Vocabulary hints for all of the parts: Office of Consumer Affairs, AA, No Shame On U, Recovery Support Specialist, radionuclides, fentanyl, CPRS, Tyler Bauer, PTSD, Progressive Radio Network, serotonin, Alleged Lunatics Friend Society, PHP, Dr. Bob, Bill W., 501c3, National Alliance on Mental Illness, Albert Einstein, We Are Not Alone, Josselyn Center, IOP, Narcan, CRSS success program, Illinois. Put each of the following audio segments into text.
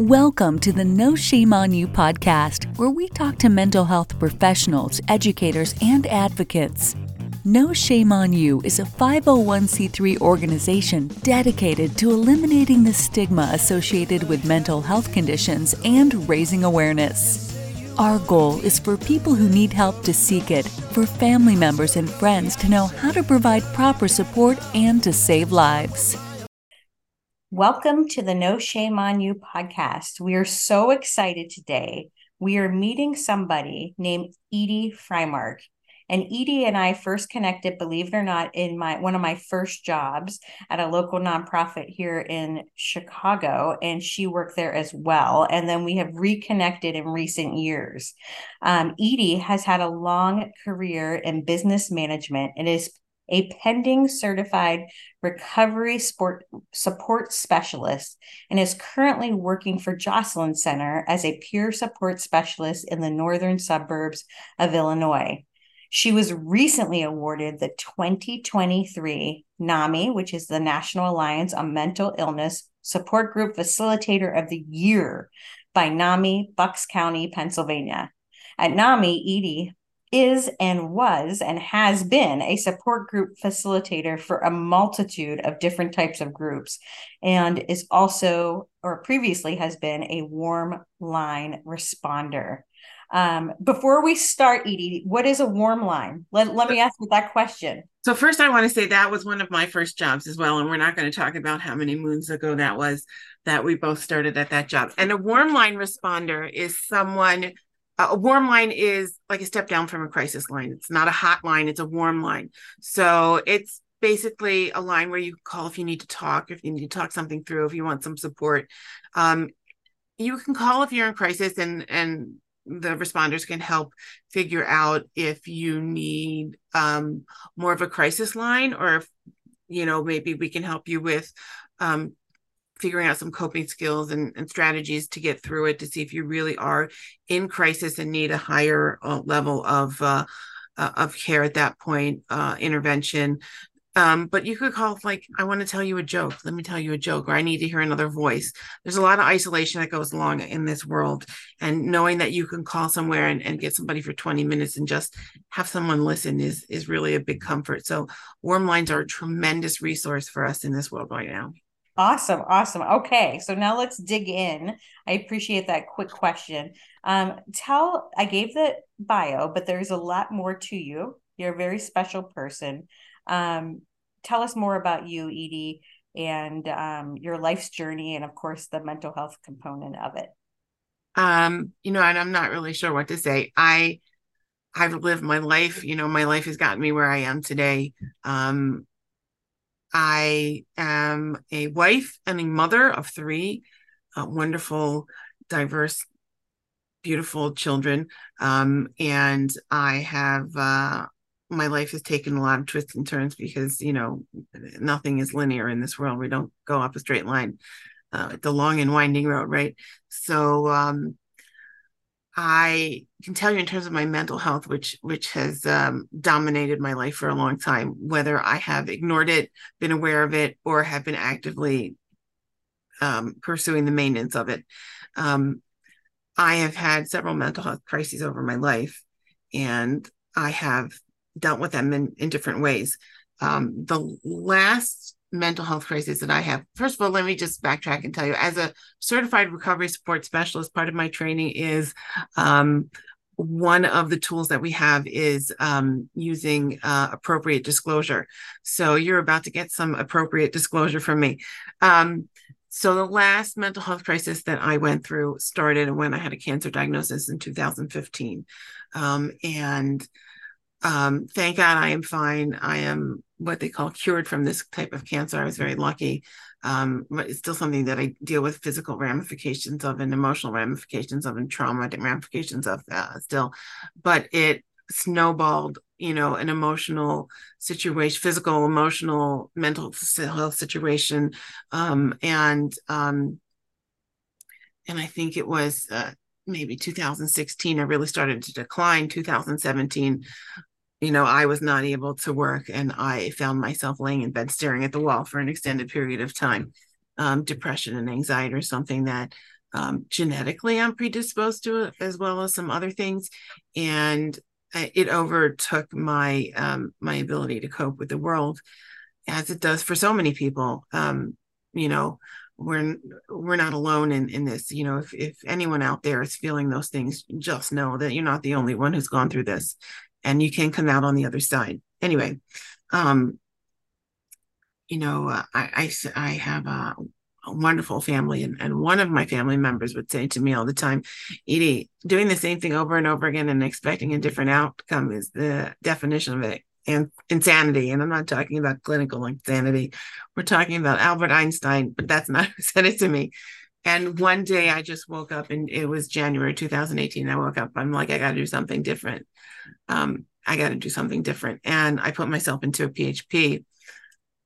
Welcome to the No Shame On U podcast, where we talk to mental health professionals, educators, and advocates. No Shame On U is a 501c3 organization dedicated to eliminating the stigma associated with mental health conditions and raising awareness. Our goal is for people who need help to seek it, for family members and friends to know how to provide proper support and to save lives. Welcome to the No Shame On U podcast. We are so excited today. We are meeting somebody named Edie Freimark. And Edie and I first connected, believe it or not, in one of my first jobs at a local nonprofit here in Chicago, and she worked there as well. And then we have reconnected in recent years. Edie has had a long career in business management and is a pending certified recovery support specialist, and is currently working for Josselyn Center as a peer support specialist in the northern suburbs of Illinois. She was recently awarded the 2023 NAMI, which is the National Alliance on Mental Illness, Support Group Facilitator of the Year by NAMI Bucks County, Pennsylvania. At NAMI, Edie is and was and has been a support group facilitator for a multitude of different types of groups, and is also, or previously has been, a warm line responder. Before we start, Edie, what is a warm line? Let me ask you that question. So first I want to say that was one of my first jobs as well. And we're not going to talk about how many moons ago that was that we both started at that job. And a warm line responder is someone, a warm line is like a step down from a crisis line. It's not a hot line. It's a warm line. So it's basically a line where you call if you need to talk, if you need to talk something through, if you want some support. You can call if you're in crisis, and the responders can help figure out if you need more of a crisis line, or if, you know, maybe we can help you with figuring out some coping skills and strategies to get through it, to see if you really are in crisis and need a higher level of care at that point, intervention. But you could call like, I want to tell you a joke. Let me tell you a joke, or I need to hear another voice. There's a lot of isolation that goes along in this world, and knowing that you can call somewhere and get somebody for 20 minutes and just have someone listen is really a big comfort. So warm lines are a tremendous resource for us in this world right now. Awesome. Okay. So now let's dig in. I appreciate that quick question. I gave the bio, but there's a lot more to you. You're a very special person. Tell us more about you, Edie, and your life's journey, and of course the mental health component of it. And I'm not really sure what to say. I've lived my life. You know, my life has gotten me where I am today. I am a wife and a mother of three wonderful, diverse, beautiful children, and I have. My life has taken a lot of twists and turns because, you know, nothing is linear in this world. We don't go up a straight line, the long and winding road, right? So I can tell you in terms of my mental health, which has dominated my life for a long time, whether I have ignored it, been aware of it, or have been actively pursuing the maintenance of it. I have had several mental health crises over my life, and I have dealt with them in different ways. The last mental health crisis that I have, first of all, let me just backtrack and tell you, as a certified recovery support specialist, part of my training is one of the tools that we have is using appropriate disclosure. So you're about to get some appropriate disclosure from me. So the last mental health crisis that I went through started when I had a cancer diagnosis in 2015. Thank God I am fine. I am what they call cured from this type of cancer. I was very lucky. But it's still something that I deal with physical ramifications of, and emotional ramifications of, and trauma ramifications of still. But it snowballed, you know, an emotional situation, physical, emotional, mental health situation. And I think it was maybe 2016, I really started to decline. 2017, you know, I was not able to work, and I found myself laying in bed staring at the wall for an extended period of time. Depression and anxiety are something that genetically I'm predisposed to it, as well as some other things. And it overtook my my ability to cope with the world, as it does for so many people. You know, we're not alone in this. You know, if anyone out there is feeling those things, just know that you're not the only one who's gone through this, and you can come out on the other side. Anyway, you know, I have a wonderful family, and one of my family members would say to me all the time, Edie, doing the same thing over and over again and expecting a different outcome is the definition of it. And insanity. And I'm not talking about clinical insanity. We're talking about Albert Einstein, but that's not who said it to me. And one day I just woke up, and it was January 2018. I woke up. I'm like, I got to do something different. I got to do something different. And I put myself into a PHP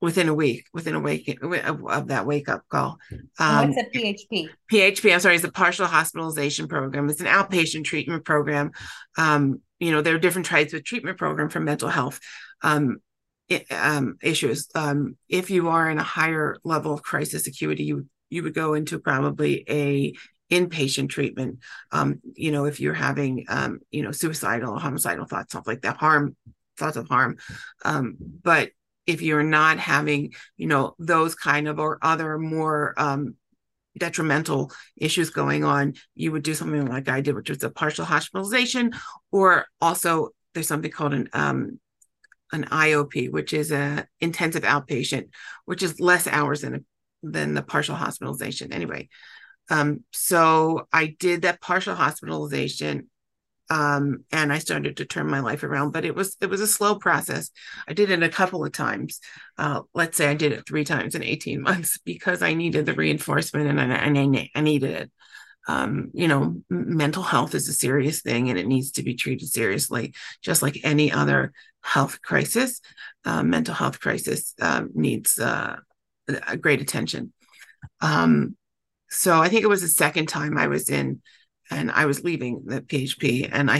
within a week, within a wake of that wake up call. What's a PHP? PHP, I'm sorry, is a partial hospitalization program. It's an outpatient treatment program. You know, there are different types of treatment program for mental health issues. If you are in a higher level of crisis acuity, you would go into probably a inpatient treatment. You know, if you're having, you know, suicidal, homicidal thoughts, stuff like that, thoughts of harm. But if you're not having, you know, those kind of or other more detrimental issues going on, you would do something like I did, which was a partial hospitalization, or also there's something called an IOP, which is a intensive outpatient, which is less hours than the partial hospitalization. Anyway, so I did that partial hospitalization, and I started to turn my life around, but it was a slow process. I did it a couple of times. Let's say I did it 3 times in 18 months because I needed the reinforcement, and I needed it. You know, mental health is a serious thing, and it needs to be treated seriously, just like any other health crisis. Mental health crisis needs a great attention. So I think it was the second time I was in, and I was leaving the PHP, and I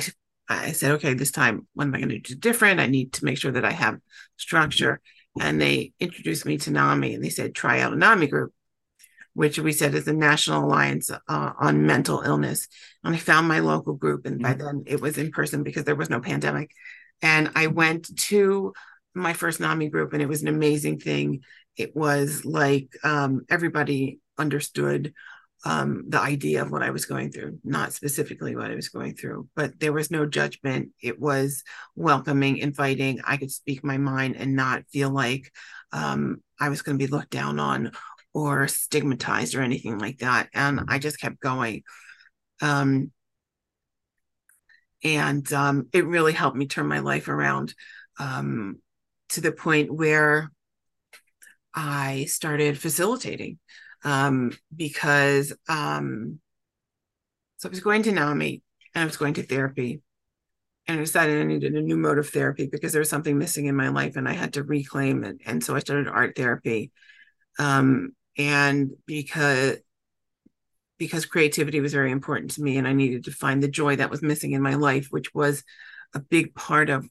said, okay, this time, what am I going to do different? I need to make sure that I have structure. And they introduced me to NAMI, and they said, try out a NAMI group, which we said is the National Alliance on Mental Illness. And I found my local group, and by then it was in person because there was no pandemic. And I went to my first NAMI group, and it was an amazing thing. It was like everybody understood the idea of what I was going through, not specifically what I was going through, but there was no judgment. It was welcoming, inviting. I could speak my mind and not feel like I was going to be looked down on or stigmatized or anything like that. And I just kept going. It really helped me turn my life around to the point where I started facilitating. Because so I was going to NAMI, and I was going to therapy, and I decided I needed a new mode of therapy because there was something missing in my life, and I had to reclaim it. And so I started art therapy, and because creativity was very important to me, and I needed to find the joy that was missing in my life, which was a big part of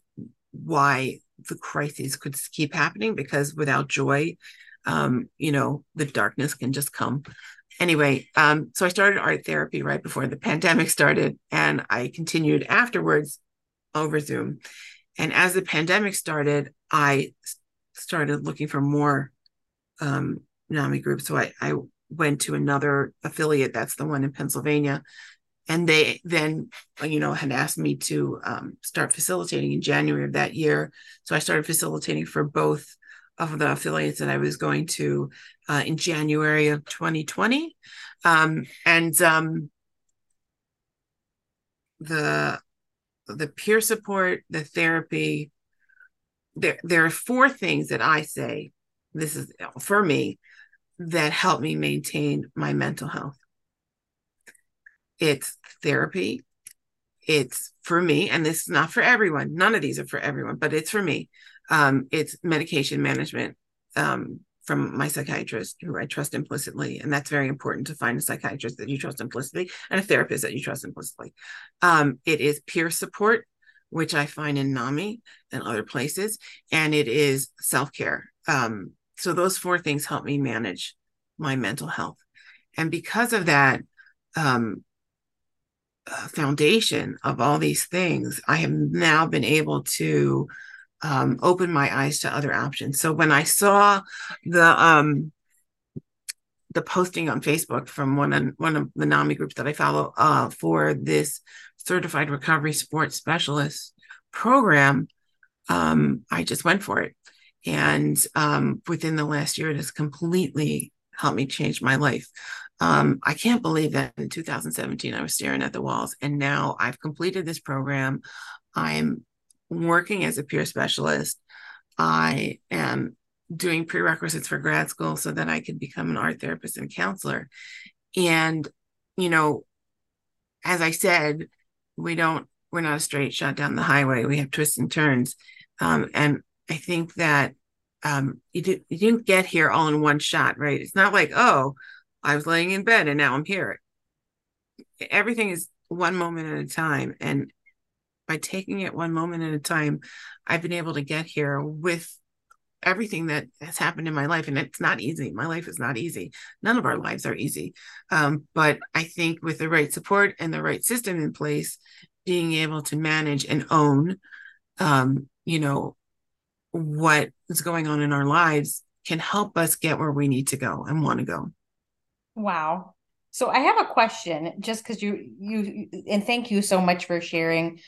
why the crises could keep happening, because without joy, you know, the darkness can just come. Anyway, so I started art therapy right before the pandemic started, and I continued afterwards over Zoom. And as the pandemic started, I started looking for more NAMI groups. So I went to another affiliate, that's the one in Pennsylvania. And they then, you know, had asked me to start facilitating in January of that year. So I started facilitating for both of the affiliates that I was going to in January of 2020. The peer support, the therapy, there are 4 things that I say, this is for me, that help me maintain my mental health. It's therapy. It's for me, and this is not for everyone. None of these are for everyone, but it's for me. It's medication management from my psychiatrist, who I trust implicitly. And that's very important, to find a psychiatrist that you trust implicitly and a therapist that you trust implicitly. It is peer support, which I find in NAMI and other places. And it is self-care. So those 4 things help me manage my mental health. And because of that, foundation of all these things, I have now been able to open my eyes to other options. So when I saw the posting on Facebook from one of the NAMI groups that I follow for this certified recovery sports specialist program, I just went for it. And within the last year, it has completely helped me change my life. I can't believe that in 2017, I was staring at the walls, and now I've completed this program. I'm working as a peer specialist. I am doing prerequisites for grad school so that I could become an art therapist and counselor. And, you know, as I said, we're not a straight shot down the highway. We have twists and turns. And I think that you didn't get here all in one shot, right? It's not like, oh, I was laying in bed and now I'm here. Everything is one moment at a time. And by taking it one moment at a time, I've been able to get here with everything that has happened in my life. And it's not easy. My life is not easy. None of our lives are easy. But I think with the right support and the right system in place, being able to manage and own, you know, what is going on in our lives can help us get where we need to go and want to go. Wow. So I have a question, just because you, and thank you so much for sharing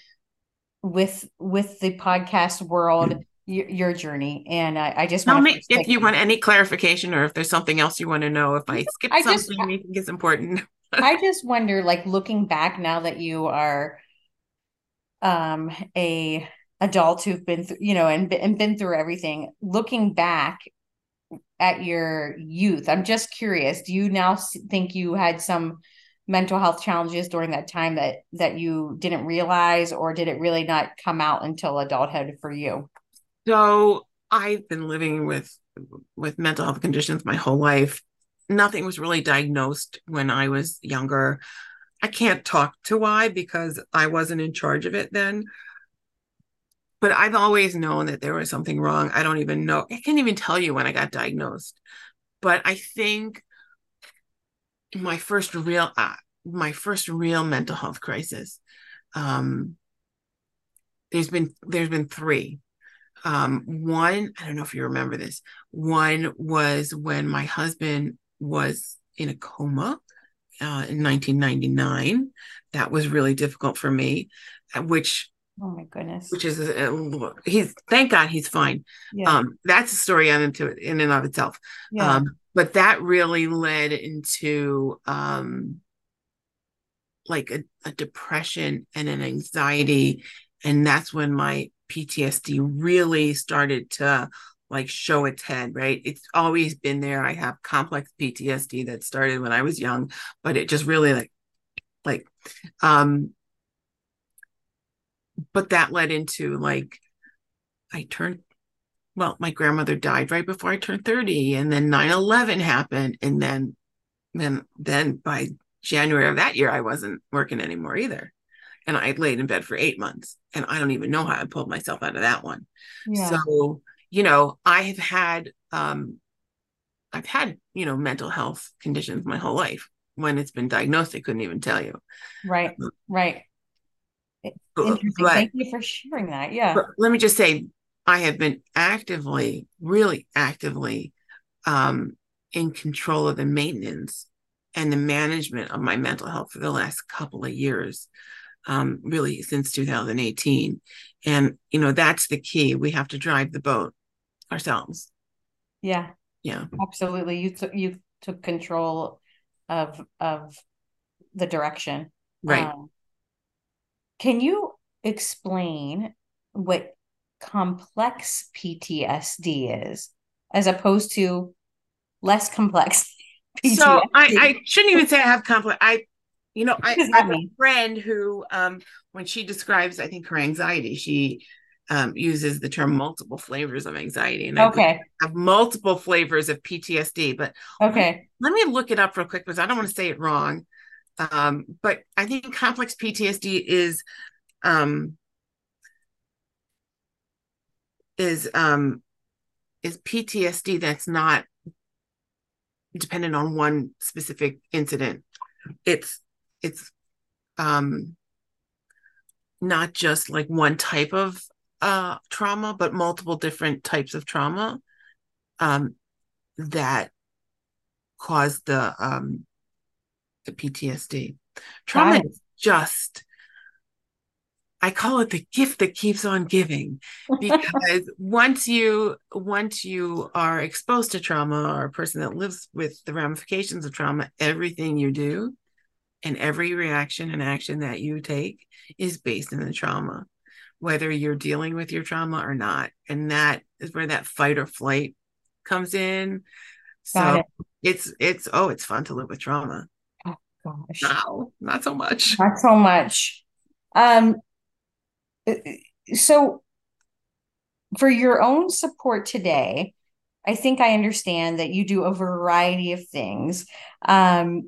with the podcast world, mm-hmm. your journey. And I just want to, if you want any clarification, or if there's something else you want to know, if I skip something you think is important. I just wonder, like, looking back now that you are a adult who've been through, you know, and been through everything, looking back at your youth, I'm just curious, do you now think you had some mental health challenges during that time that you didn't realize, or did it really not come out until adulthood for you? So I've been living with mental health conditions my whole life. Nothing was really diagnosed when I was younger. I can't talk to why, because I wasn't in charge of it then. But I've always known that there was something wrong. I don't even know. I can't even tell you when I got diagnosed. But I think my first real mental health crisis, there's been three. One, I don't know if you remember this. One was when my husband was in a coma in 1999. That was really difficult for me, which. Oh my goodness! Which is thank God he's fine. Yeah. That's a story in and of itself. Yeah. But that really led into like a depression and an anxiety, and that's when my PTSD really started to like show its head. Right, it's always been there. I have complex PTSD that started when I was young, but it just really But that led into my grandmother died right before I turned 30, and then 9/11 happened. And then by January of that year, I wasn't working anymore either. And I laid in bed for 8 months, and I don't even know how I pulled myself out of that one. Yeah. So, you know, I have had, you know, mental health conditions my whole life. When it's been diagnosed, I couldn't even tell you. Right. Right. Interesting. But, thank you for sharing that. Yeah. Let me just say, I have been really actively in control of the maintenance and the management of my mental health for the last couple of years, really since 2018. And, you know, that's the key. We have to drive the boat ourselves. Yeah. Yeah. Absolutely. You took control of the direction. Right. Can you explain what complex PTSD is as opposed to less complex PTSD? So I shouldn't even say I have complex. I have a friend who, when she describes, I think, her anxiety, she uses the term multiple flavors of anxiety. And I have multiple flavors of PTSD, but let me look it up real quick because I don't want to say it wrong. But I think complex PTSD is PTSD that's not dependent on one specific incident. It's it's not just like one type of trauma, but multiple different types of trauma that cause the PTSD. Trauma is just, I call it the gift that keeps on giving, because once you are exposed to trauma, or a person that lives with the ramifications of trauma, everything you do and every reaction and action that you take is based in the trauma, whether you're dealing with your trauma or not. And that is where that fight or flight comes in. So it's fun to live with trauma. Oh gosh. No, not so much. Not so much. So for your own support today, I think I understand that you do a variety of things. And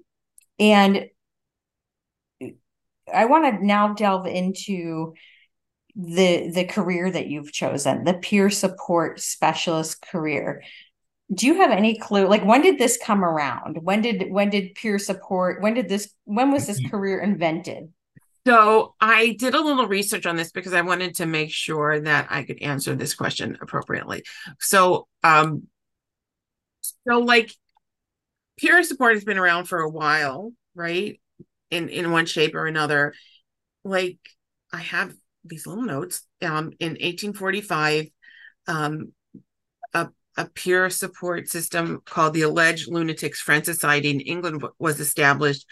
I want to now delve into the career that you've chosen, the peer support specialist career. Do you have any clue, like, when did this come around? When did peer support, when was this career invented? So I did a little research on this because I wanted to make sure that I could answer this question appropriately. So, like, peer support has been around for a while, right? In one shape or another. Like, I have these little notes. In 1845, a peer support system called the Alleged Lunatics Friend Society in England was established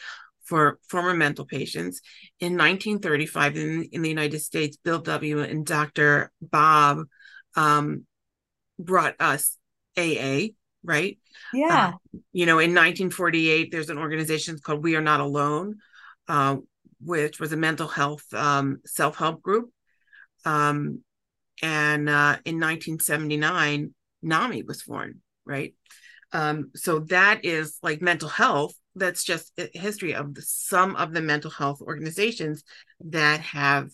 for former mental patients. In 1935, in the United States, Bill W. and Dr. Bob brought us AA, right? Yeah. In 1948, there's an organization called We Are Not Alone, which was a mental health self-help group. And in 1979, NAMI was formed, right? So that is like mental health. That's just a history of some of the mental health organizations that have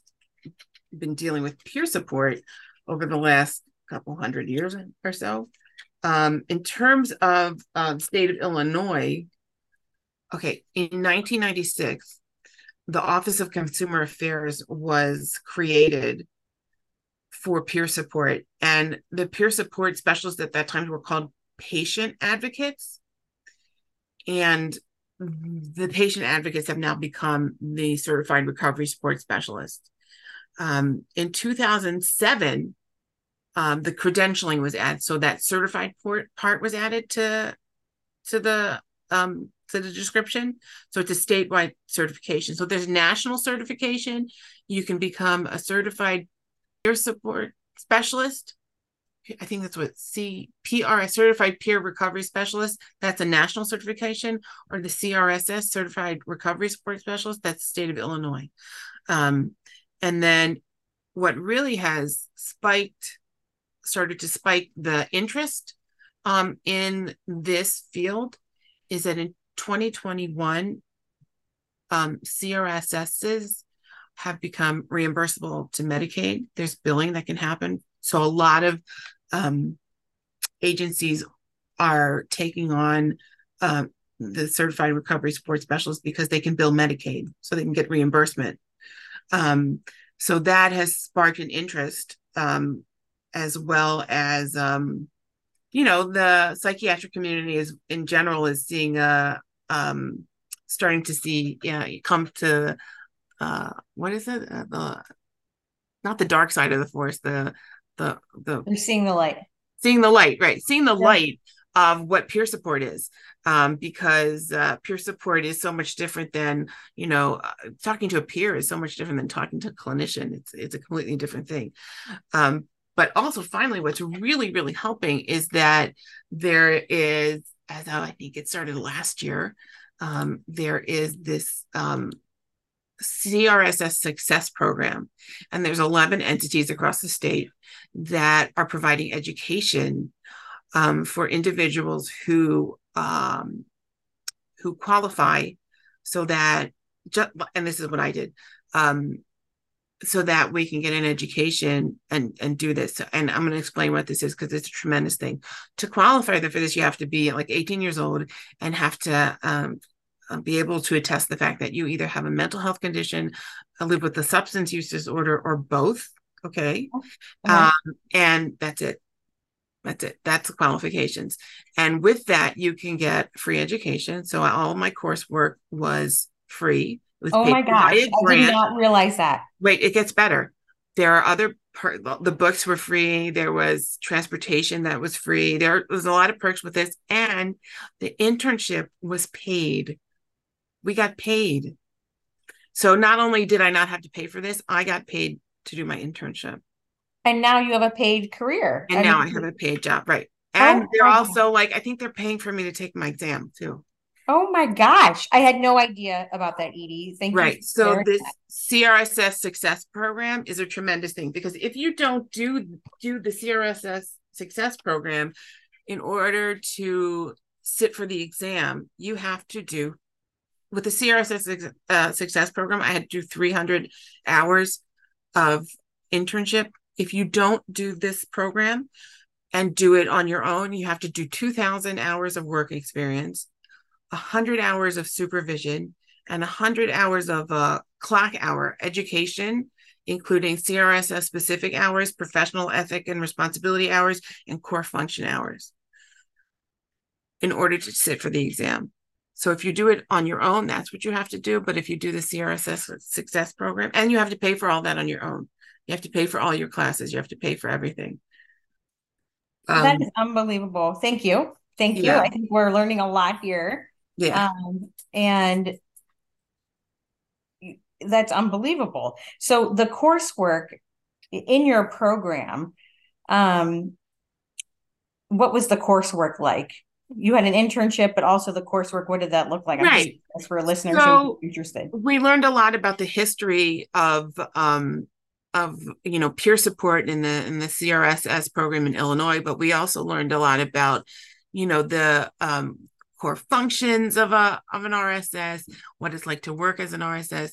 been dealing with peer support over the last couple hundred years or so. In terms of the state of Illinois, in 1996, the Office of Consumer Affairs was created for peer support, and the peer support specialists at that time were called patient advocates, and the patient advocates have now become the certified recovery support specialist. In 2007, the credentialing was added, so that certified part was added to the description. So it's a statewide certification. So there's national certification. You can become a certified peer support specialist. I think that's what CPRS, Certified Peer Recovery Specialist, that's a national certification, or the CRSS, Certified Recovery Support Specialist, that's the state of Illinois. And then what really has started to spike the interest in this field is that in 2021, CRSSs have become reimbursable to Medicaid. There's billing that can happen. So a lot of agencies are taking on the certified recovery support specialists because they can bill Medicaid, so they can get reimbursement. So that has sparked an interest, as well as, the psychiatric community in general is seeing, starting to see, come to, what is it? Not the dark side of the forest, You're seeing the light. Seeing the light, right. Seeing the light of what peer support is, because peer support is so much different than, talking to a peer is so much different than talking to a clinician. It's a completely different thing. But also, finally, what's really, really helping is that there is, as I think it started last year, there is this CRSS success program, and there's 11 entities across the state that are providing education for individuals who qualify, so that and this is what I did, so that we can get an education and do this. And I'm going to explain what this is, because it's a tremendous thing. To qualify for this, you have to be like 18 years old and have to be able to attest the fact that you either have a mental health condition, live with a substance use disorder, or both. Okay. And that's it. That's it. That's the qualifications. And with that, you can get free education. So all my coursework was free. Oh my gosh. I did not realize that. Wait, it gets better. There are other the books were free. There was transportation that was free. There was a lot of perks with this. And the internship was paid. We got paid. So not only did I not have to pay for this, I got paid to do my internship. And now you have a paid career. And now I have a paid job. Right. And they're also like, I think they're paying for me to take my exam too. Oh my gosh. I had no idea about that, Edie. Thank you. Right. So this CRSS success program is a tremendous thing, because if you don't do the CRSS success program, in order to sit for the exam, you have to do, with the CRSS success program, I had to do 300 hours of internship. If you don't do this program and do it on your own, you have to do 2,000 hours of work experience, 100 hours of supervision, and 100 hours of clock hour education, including CRSS specific hours, professional ethic and responsibility hours, and core function hours, in order to sit for the exam. So if you do it on your own, that's what you have to do. But if you do the CRSS success program, and you have to pay for all that on your own, you have to pay for all your classes, you have to pay for everything. That is unbelievable. Thank you. Thank you. Yeah. I think we're learning a lot here. Yeah. And that's unbelievable. So the coursework in your program, what was the coursework like? You had an internship, but also the coursework. What did that look like? Right. That's for listeners who are interested. We learned a lot about the history of peer support in the CRSS program in Illinois, but we also learned a lot about, the core functions of an RSS, what it's like to work as an RSS,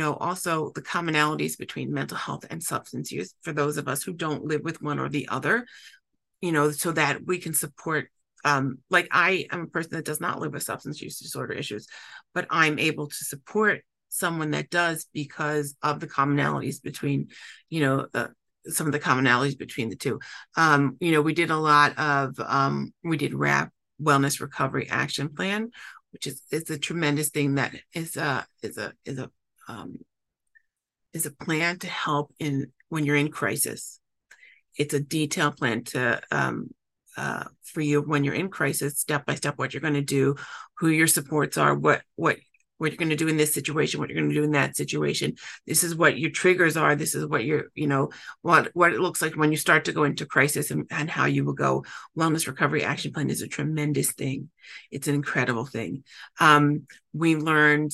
also the commonalities between mental health and substance use for those of us who don't live with one or the other, so that we can support. Like, I am a person that does not live with substance use disorder issues, but I'm able to support someone that does because of the commonalities between, some of the commonalities between the two. We did a lot of, we did WRAP, Wellness Recovery Action Plan, which is a tremendous thing that is a plan to help when you're in crisis. It's a detailed plan to, for you when you're in crisis, step by step, what you're going to do, who your supports are, what you're going to do in this situation, what you're going to do in that situation. This is what your triggers are. This is what what it looks like when you start to go into crisis, and how you will go. Wellness Recovery Action Plan is a tremendous thing. It's an incredible thing. We learned,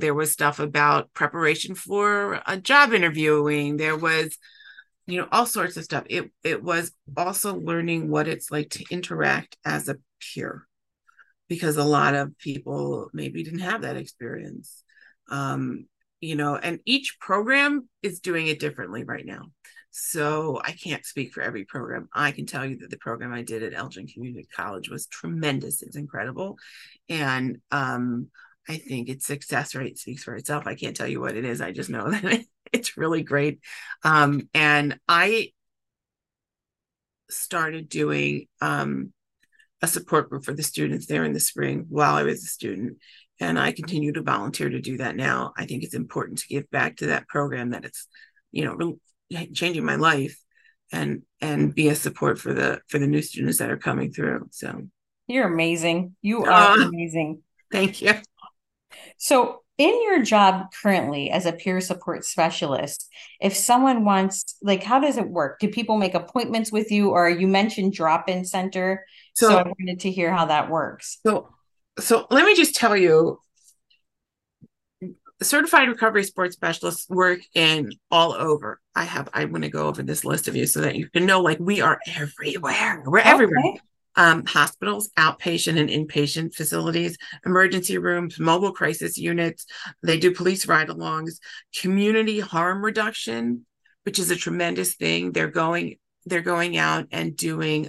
there was stuff about preparation for a job interviewing. There was, all sorts of stuff. It was also learning what it's like to interact as a peer, because a lot of people maybe didn't have that experience. And each program is doing it differently right now. So I can't speak for every program. I can tell you that the program I did at Elgin Community College was tremendous. It's incredible. And I think its success rate speaks for itself. I can't tell you what it is. I just know that it's really great. And I started doing a support group for the students there in the spring while I was a student. And I continue to volunteer to do that now. I think it's important to give back to that program, that it's, changing my life, and be a support for the new students that are coming through. So you're amazing. You are amazing. Thank you. So in your job currently as a peer support specialist, if someone wants, how does it work? Do people make appointments with you, or you mentioned drop-in center? So I wanted to hear how that works. So let me just tell you, certified recovery sports specialists work in all over. I want to go over this list of you so that you can know, we are everywhere. We're everywhere. Okay. Hospitals, outpatient and inpatient facilities, emergency rooms, mobile crisis units. They do police ride-alongs, community harm reduction, which is a tremendous thing. They're going out and doing,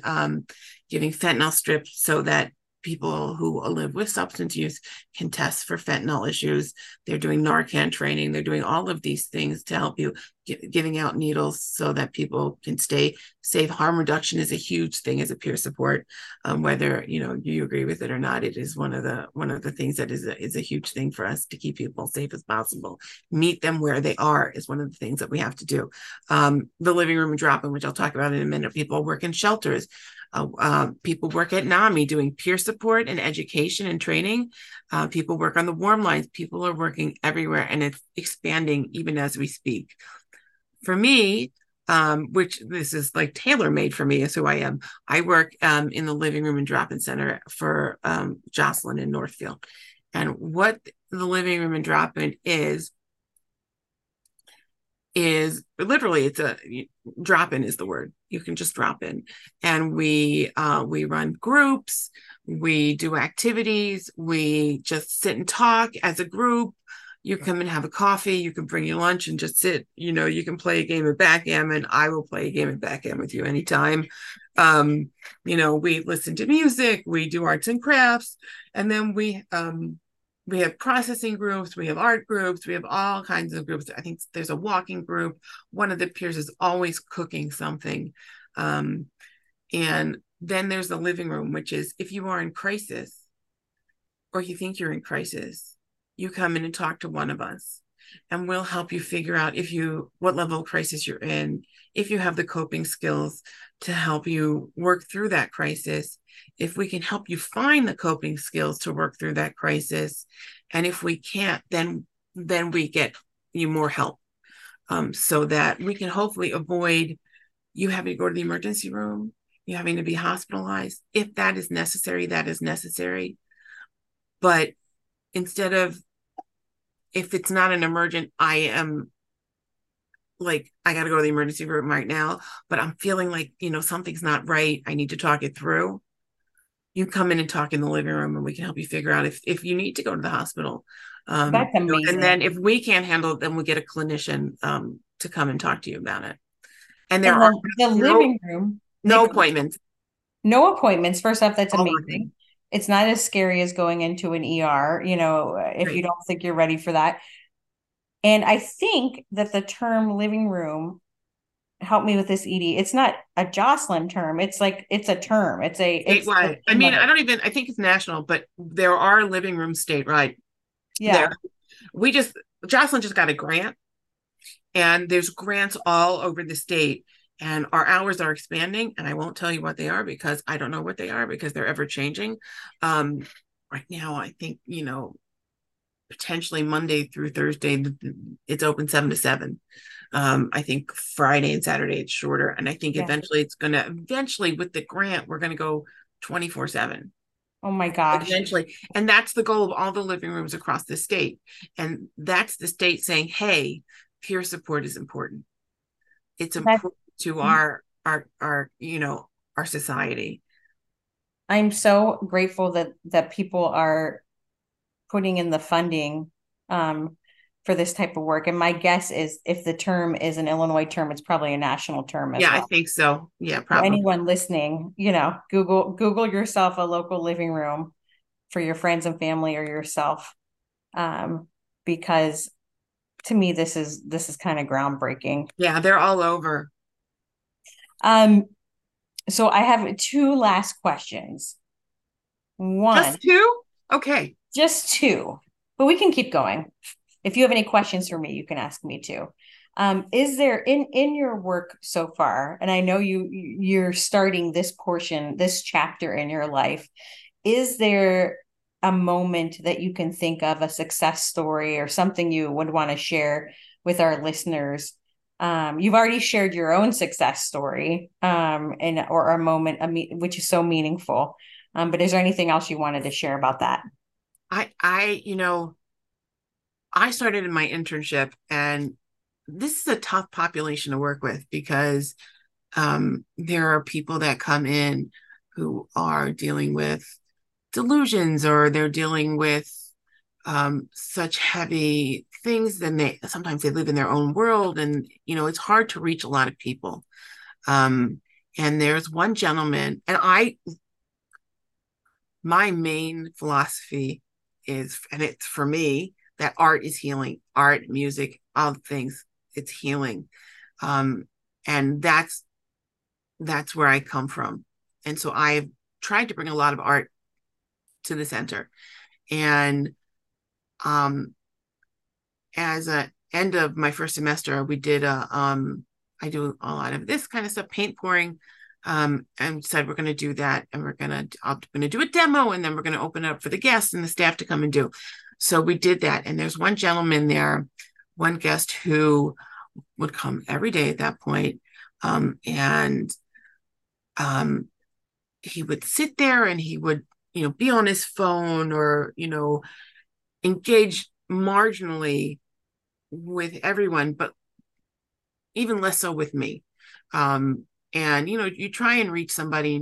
giving fentanyl strips so that people who live with substance use can test for fentanyl issues. They're doing Narcan training. They're doing all of these things to help you, giving out needles so that people can stay safe. Harm reduction is a huge thing as a peer support. Whether you agree with it or not, it is one of the things that is a huge thing for us to keep people safe as possible. Meet them where they are is one of the things that we have to do. The living room and drop-in, which I'll talk about in a minute. People work in shelters. People work at NAMI doing peer support and education and training. People work on the warm lines. People are working everywhere, and it's expanding even as we speak. For me, which this is like tailor-made for me is who I am. I work in the living room and drop-in center for Josselyn in Northfield. And what the living room and drop-in is literally, it's a drop-in is the word. You can just drop in. And we run groups, we do activities, we just sit and talk as a group. You come and have a coffee. You can bring your lunch and just sit. You can play a game of backgammon. I will play a game of backgammon with you anytime. We listen to music. We do arts and crafts, and then we have processing groups. We have art groups. We have all kinds of groups. I think there's a walking group. One of the peers is always cooking something, and then there's the living room, which is if you are in crisis, or you think you're in crisis, you come in and talk to one of us, and we'll help you figure out what level of crisis you're in, if you have the coping skills to help you work through that crisis, if we can help you find the coping skills to work through that crisis, and if we can't, then we get you more help, so that we can hopefully avoid you having to go to the emergency room, you having to be hospitalized. If that is necessary, that is necessary. But instead of, if it's not an emergent, I am like, I got to go to the emergency room right now, but I'm feeling like, something's not right. I need to talk it through. You come in and talk in the living room, and we can help you figure out if you need to go to the hospital. That's amazing. And then if we can't handle it, then we'll get a clinician to come and talk to you about it. And there are the living room. No appointments. No appointments. First off, that's amazing. It's not as scary as going into an ER, if right. You don't think you're ready for that. And I think that the term living room, help me with this, Edie. It's not a Josselyn term. It's like, it's a term. It's a, statewide. I think it's national, but there are living rooms statewide. Yeah. Josselyn just got a grant, and there's grants all over the state. And our hours are expanding, and I won't tell you what they are because I don't know what they are because they're ever changing. Right now, I think, potentially Monday through Thursday, it's open 7 to 7. I think Friday and Saturday it's shorter. And I think eventually it's going to, with the grant, we're going to go 24/7. Oh my gosh. Eventually. And that's the goal of all the living rooms across the state. And that's the state saying, hey, peer support is important. It's important to our society. I'm so grateful that people are putting in the funding for this type of work. And my guess is if the term is an Illinois term, it's probably a national term. I think so. Yeah, probably. For anyone listening, Google yourself a local living room for your friends and family or yourself. Because to me, this is kind of groundbreaking. Yeah, they're all over. So I have two last questions. One. Just two? Okay. Just two. But we can keep going. If you have any questions for me, you can ask me too. Is there in your work so far, and I know you're starting this portion, this chapter in your life, is there a moment that you can think of, a success story or something you would want to share with our listeners? You've already shared your own success story, or a moment, which is so meaningful. But is there anything else you wanted to share about that? I started in my internship, and this is a tough population to work with because there are people that come in who are dealing with delusions, or they're dealing with such heavy things. Then sometimes they live in their own world, and it's hard to reach a lot of people. And there's one gentleman, and I my main philosophy is, and it's for me, that art is healing. Art, music, all things, it's healing. And that's where I come from. And so I've tried to bring a lot of art to the center. And as an end of my first semester, we did I do a lot of this kind of stuff, paint pouring, and said, we're going to do that. And I'm going to do a demo, and then we're going to open it up for the guests and the staff to come and do. So we did that. And there's one gentleman there, one guest who would come every day at that point. He would sit there and he would, be on his phone or, engage marginally with everyone, but even less so with me. You try and reach somebody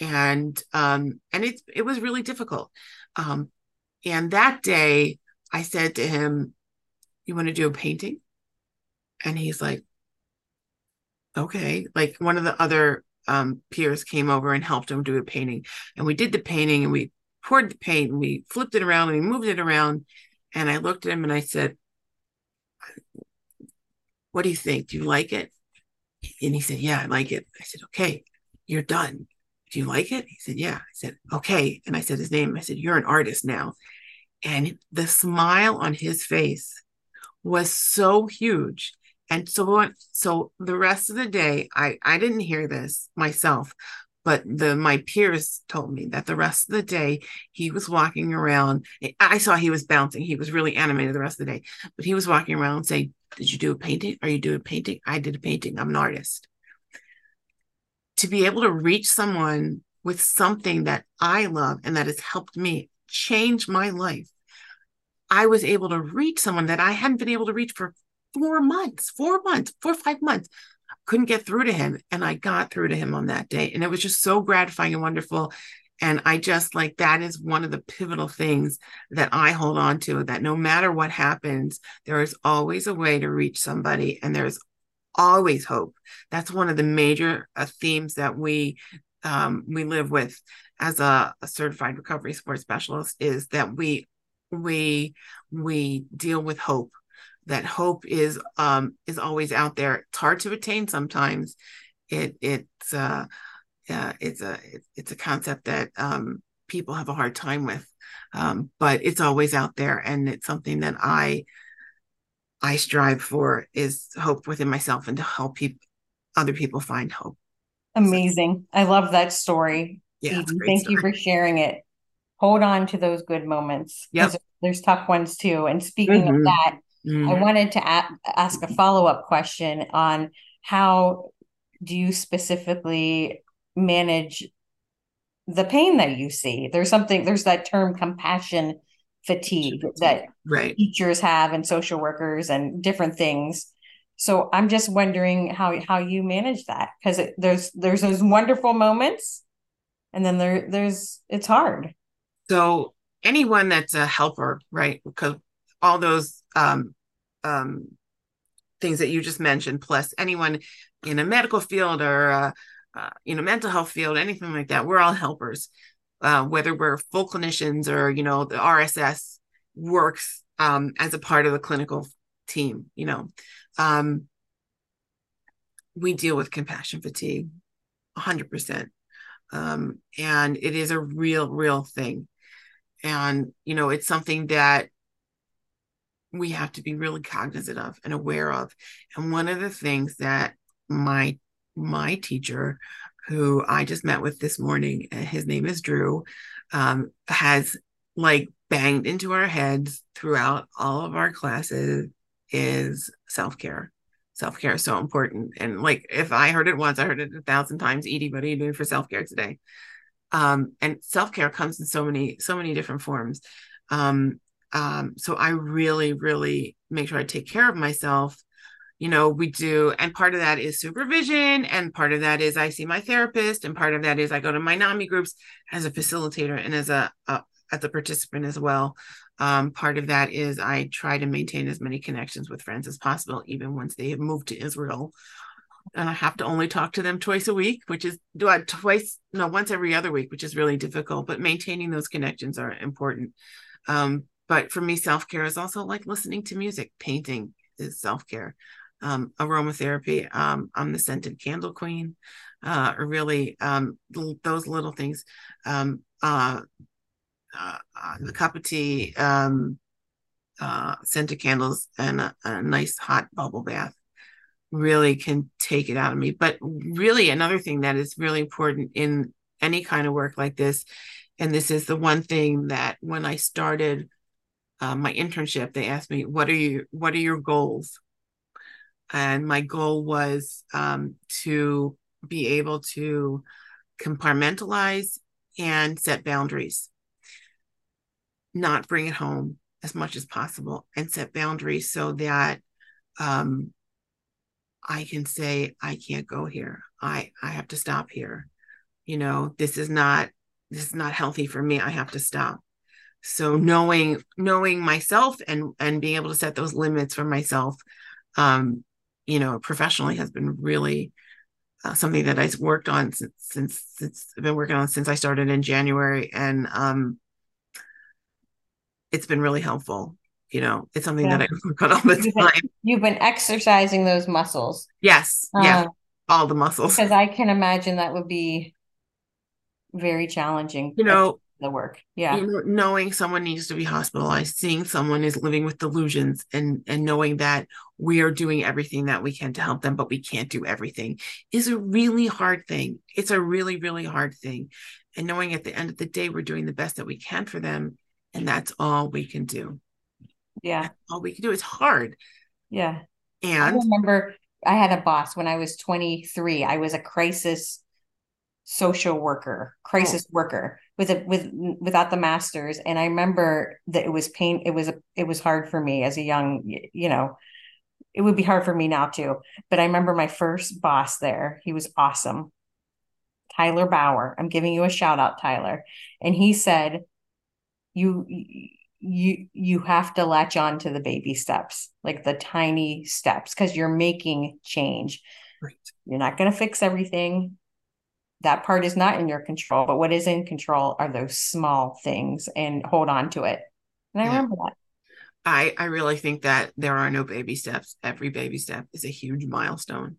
and and it was really difficult. And that day I said to him, you want to do a painting? And he's like, okay. Like one of the other peers came over and helped him do a painting. And we did the painting and we poured the paint and we flipped it around and we moved it around. And I looked at him and I said, what do you think? Do you like it? And he said, yeah, I like it. I said, okay, you're done. Do you like it? He said, yeah. I said, okay. And I said his name. I said, you're an artist now. And the smile on his face was so huge. And so the rest of the day, I didn't hear this myself, but my peers told me that the rest of the day he was walking around. I saw he was bouncing. He was really animated the rest of the day, but he was walking around saying, did you do a painting? Are you doing a painting? I did a painting. I'm an artist. To be able to reach someone with something that I love and that has helped me change my life. I was able to reach someone that I hadn't been able to reach for 4 months, 4 or 5 months. Couldn't get through to him. And I got through to him on that day. And it was just so gratifying and wonderful. And I just that is one of the pivotal things that I hold on to, that no matter what happens, there is always a way to reach somebody and there's always hope. That's one of the major themes that we live with as a certified recovery sports specialist, is that we deal with hope. That hope is always out there. It's hard to attain sometimes. It's a concept that people have a hard time with, but it's always out there, and it's something that I strive for, is hope within myself and to help other people find hope. Amazing! So, I love that story. Yeah, thank you for sharing it. Hold on to those good moments. Yep. There's tough ones too. And speaking of that. Mm-hmm. I wanted to ask a follow-up question on how do you specifically manage the pain that you see? There's that term compassion fatigue that teachers have and social workers and different things. So I'm just wondering how you manage that, because there's those wonderful moments, and then it's hard. So anyone that's a helper, right? Because all those things that you just mentioned, plus anyone in a medical field or mental health field, anything like that, we're all helpers, whether we're full clinicians or the RSS works as a part of the clinical team. We deal with compassion fatigue 100%, and it is a real thing, and it's something that we have to be really cognizant of and aware of. And one of the things that my teacher, who I just met with this morning, his name is Drew, has banged into our heads throughout all of our classes, is self-care. Self-care is so important. And if I heard it once, I heard it 1,000 times. Edie, what are you doing for self-care today? And self-care comes in so many different forms. So I really make sure I take care of myself. We do. And part of that is supervision. And part of that is I see my therapist. And part of that is I go to my NAMI groups as a facilitator and as a participant as well. Part of that is I try to maintain as many connections with friends as possible, even once they have moved to Israel. and I have to only talk to them twice a week, which is once every other week, which is really difficult, but maintaining those connections are important. But for me, self-care is also like listening to music. Painting is self-care. Aromatherapy. I'm the scented candle queen. Really, those little things. A cup of tea, scented candles, and a nice hot bubble bath really can take it out of me. But really, another thing that is really important in any kind of work like this, and this is the one thing that when I started my internship, they asked me, what are your goals? And my goal was to be able to compartmentalize and set boundaries, not bring it home as much as possible, and set boundaries so that I can say, I can't go here. I have to stop here. You know, this is not healthy for me. I have to stop. So knowing myself and being able to set those limits for myself, professionally has been really something that I've worked on since I started in January. And it's been really helpful. You know, it's something that I work on all the time. You've been exercising those muscles. Yes. Yeah. All the muscles. Because I can imagine that would be very challenging. You know, the work. Yeah. You know, knowing someone needs to be hospitalized, seeing someone is living with delusions, and knowing that we are doing everything that we can to help them, but we can't do everything, is a really hard thing. It's a really, really hard thing. And knowing at the end of the day, we're doing the best that we can for them. And that's all we can do. Yeah. That's all we can do. It's hard. Yeah. And I remember I had a boss when I was 23. I was a crisis social worker, worker without the master's. And I remember that it was pain. It was hard for me as a young, it would be hard for me now too. But I remember my first boss there, he was awesome. Tyler Bauer. I'm giving you a shout out, Tyler. And he said, you have to latch on to the baby steps, like the tiny steps, because you're making change. Right. You're not going to fix everything. That part is not in your control, but what is in control are those small things, and hold on to it. And I remember that. I really think that there are no baby steps. Every baby step is a huge milestone.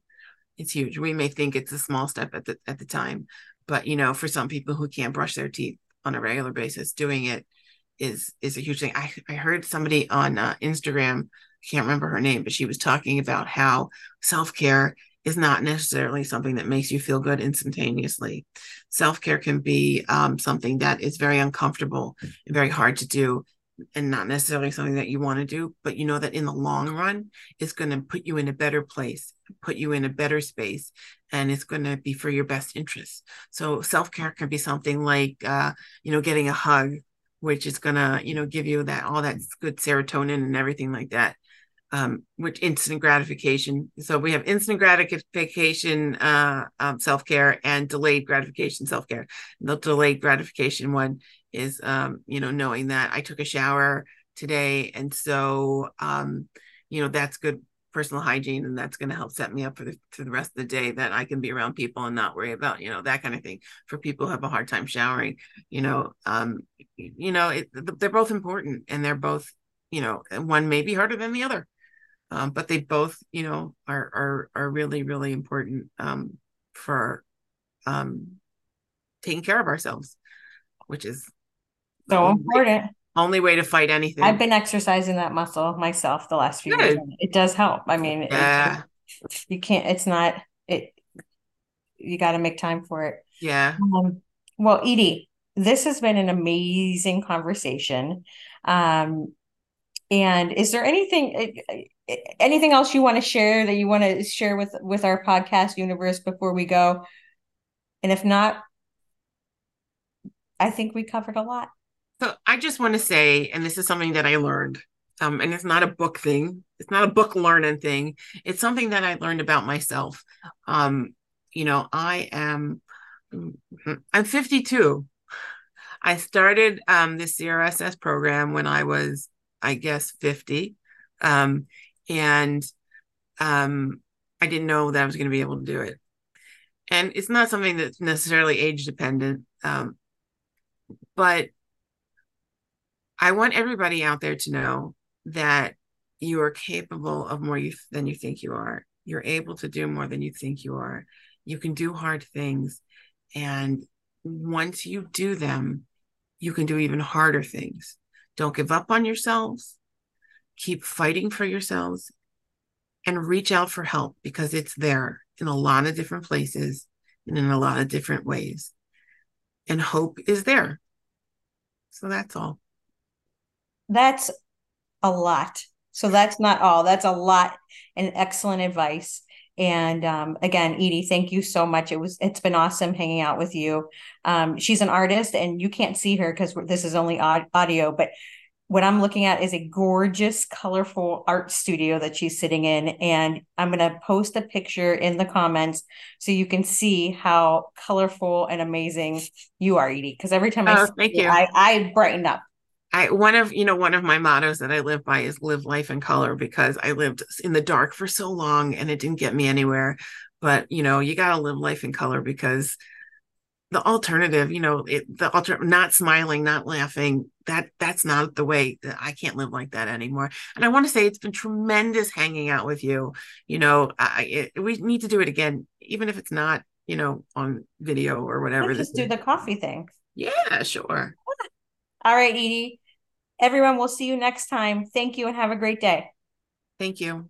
It's huge. We may think it's a small step at the time, but for some people who can't brush their teeth on a regular basis, doing it is a huge thing. I heard somebody on Instagram, I can't remember her name, but she was talking about how self-care is not necessarily something that makes you feel good instantaneously. Self-care can be something that is very uncomfortable and very hard to do, and not necessarily something that you want to do, but you know that in the long run, it's going to put you in a better place, put you in a better space, and it's going to be for your best interest. So self-care can be something like, getting a hug, which is going to, give you all that good serotonin and everything like that, which instant gratification. So we have instant gratification, self-care, and delayed gratification, self-care. The delayed gratification one is, knowing that I took a shower today. And so, that's good personal hygiene, and that's going to help set me up for the rest of the day, that I can be around people and not worry about, that kind of thing. For people who have a hard time showering, they're both important, and they're both, one may be harder than the other. But they both, are really, really important, for, taking care of ourselves, which is so important. Only way to fight anything. I've been exercising that muscle myself the last few years. It does help. I mean, you can't, you got to make time for it. Yeah. Well, Edie, this has been an amazing conversation. And is there anything else you want to share with our podcast universe before we go? And if not, I think we covered a lot. So I just want to say, and this is something that I learned, and it's not a book thing. It's not a book learning thing. It's something that I learned about myself. I'm 52. I started this CRSS program when I was, 50. I didn't know that I was going to be able to do it. And it's not something that's necessarily age dependent, but I want everybody out there to know that you are capable of more than you think you are. You're able to do more than you think you are. You can do hard things. And once you do them, you can do even harder things. Don't give up on yourselves. Keep fighting for yourselves and reach out for help, because it's there in a lot of different places and in a lot of different ways. And hope is there. So that's all. That's a lot. So that's not all. That's a lot, and excellent advice. And again, Edie, thank you so much. It's been awesome hanging out with you. She's an artist, and you can't see her because this is only audio, but what I'm looking at is a gorgeous, colorful art studio that she's sitting in. And I'm going to post a picture in the comments so you can see how colorful and amazing you are, Edie. Because every time I brighten up. One of my mottos that I live by is live life in color, because I lived in the dark for so long and it didn't get me anywhere. But, you got to live life in color, because the alternative, not smiling, not laughing, that's not the way. I can't live like that anymore. And I want to say it's been tremendous hanging out with you. We need to do it again, even if it's not, on video or whatever. Just do the coffee thing. Yeah, sure. All right, Edie. Everyone, we'll see you next time. Thank you and have a great day. Thank you.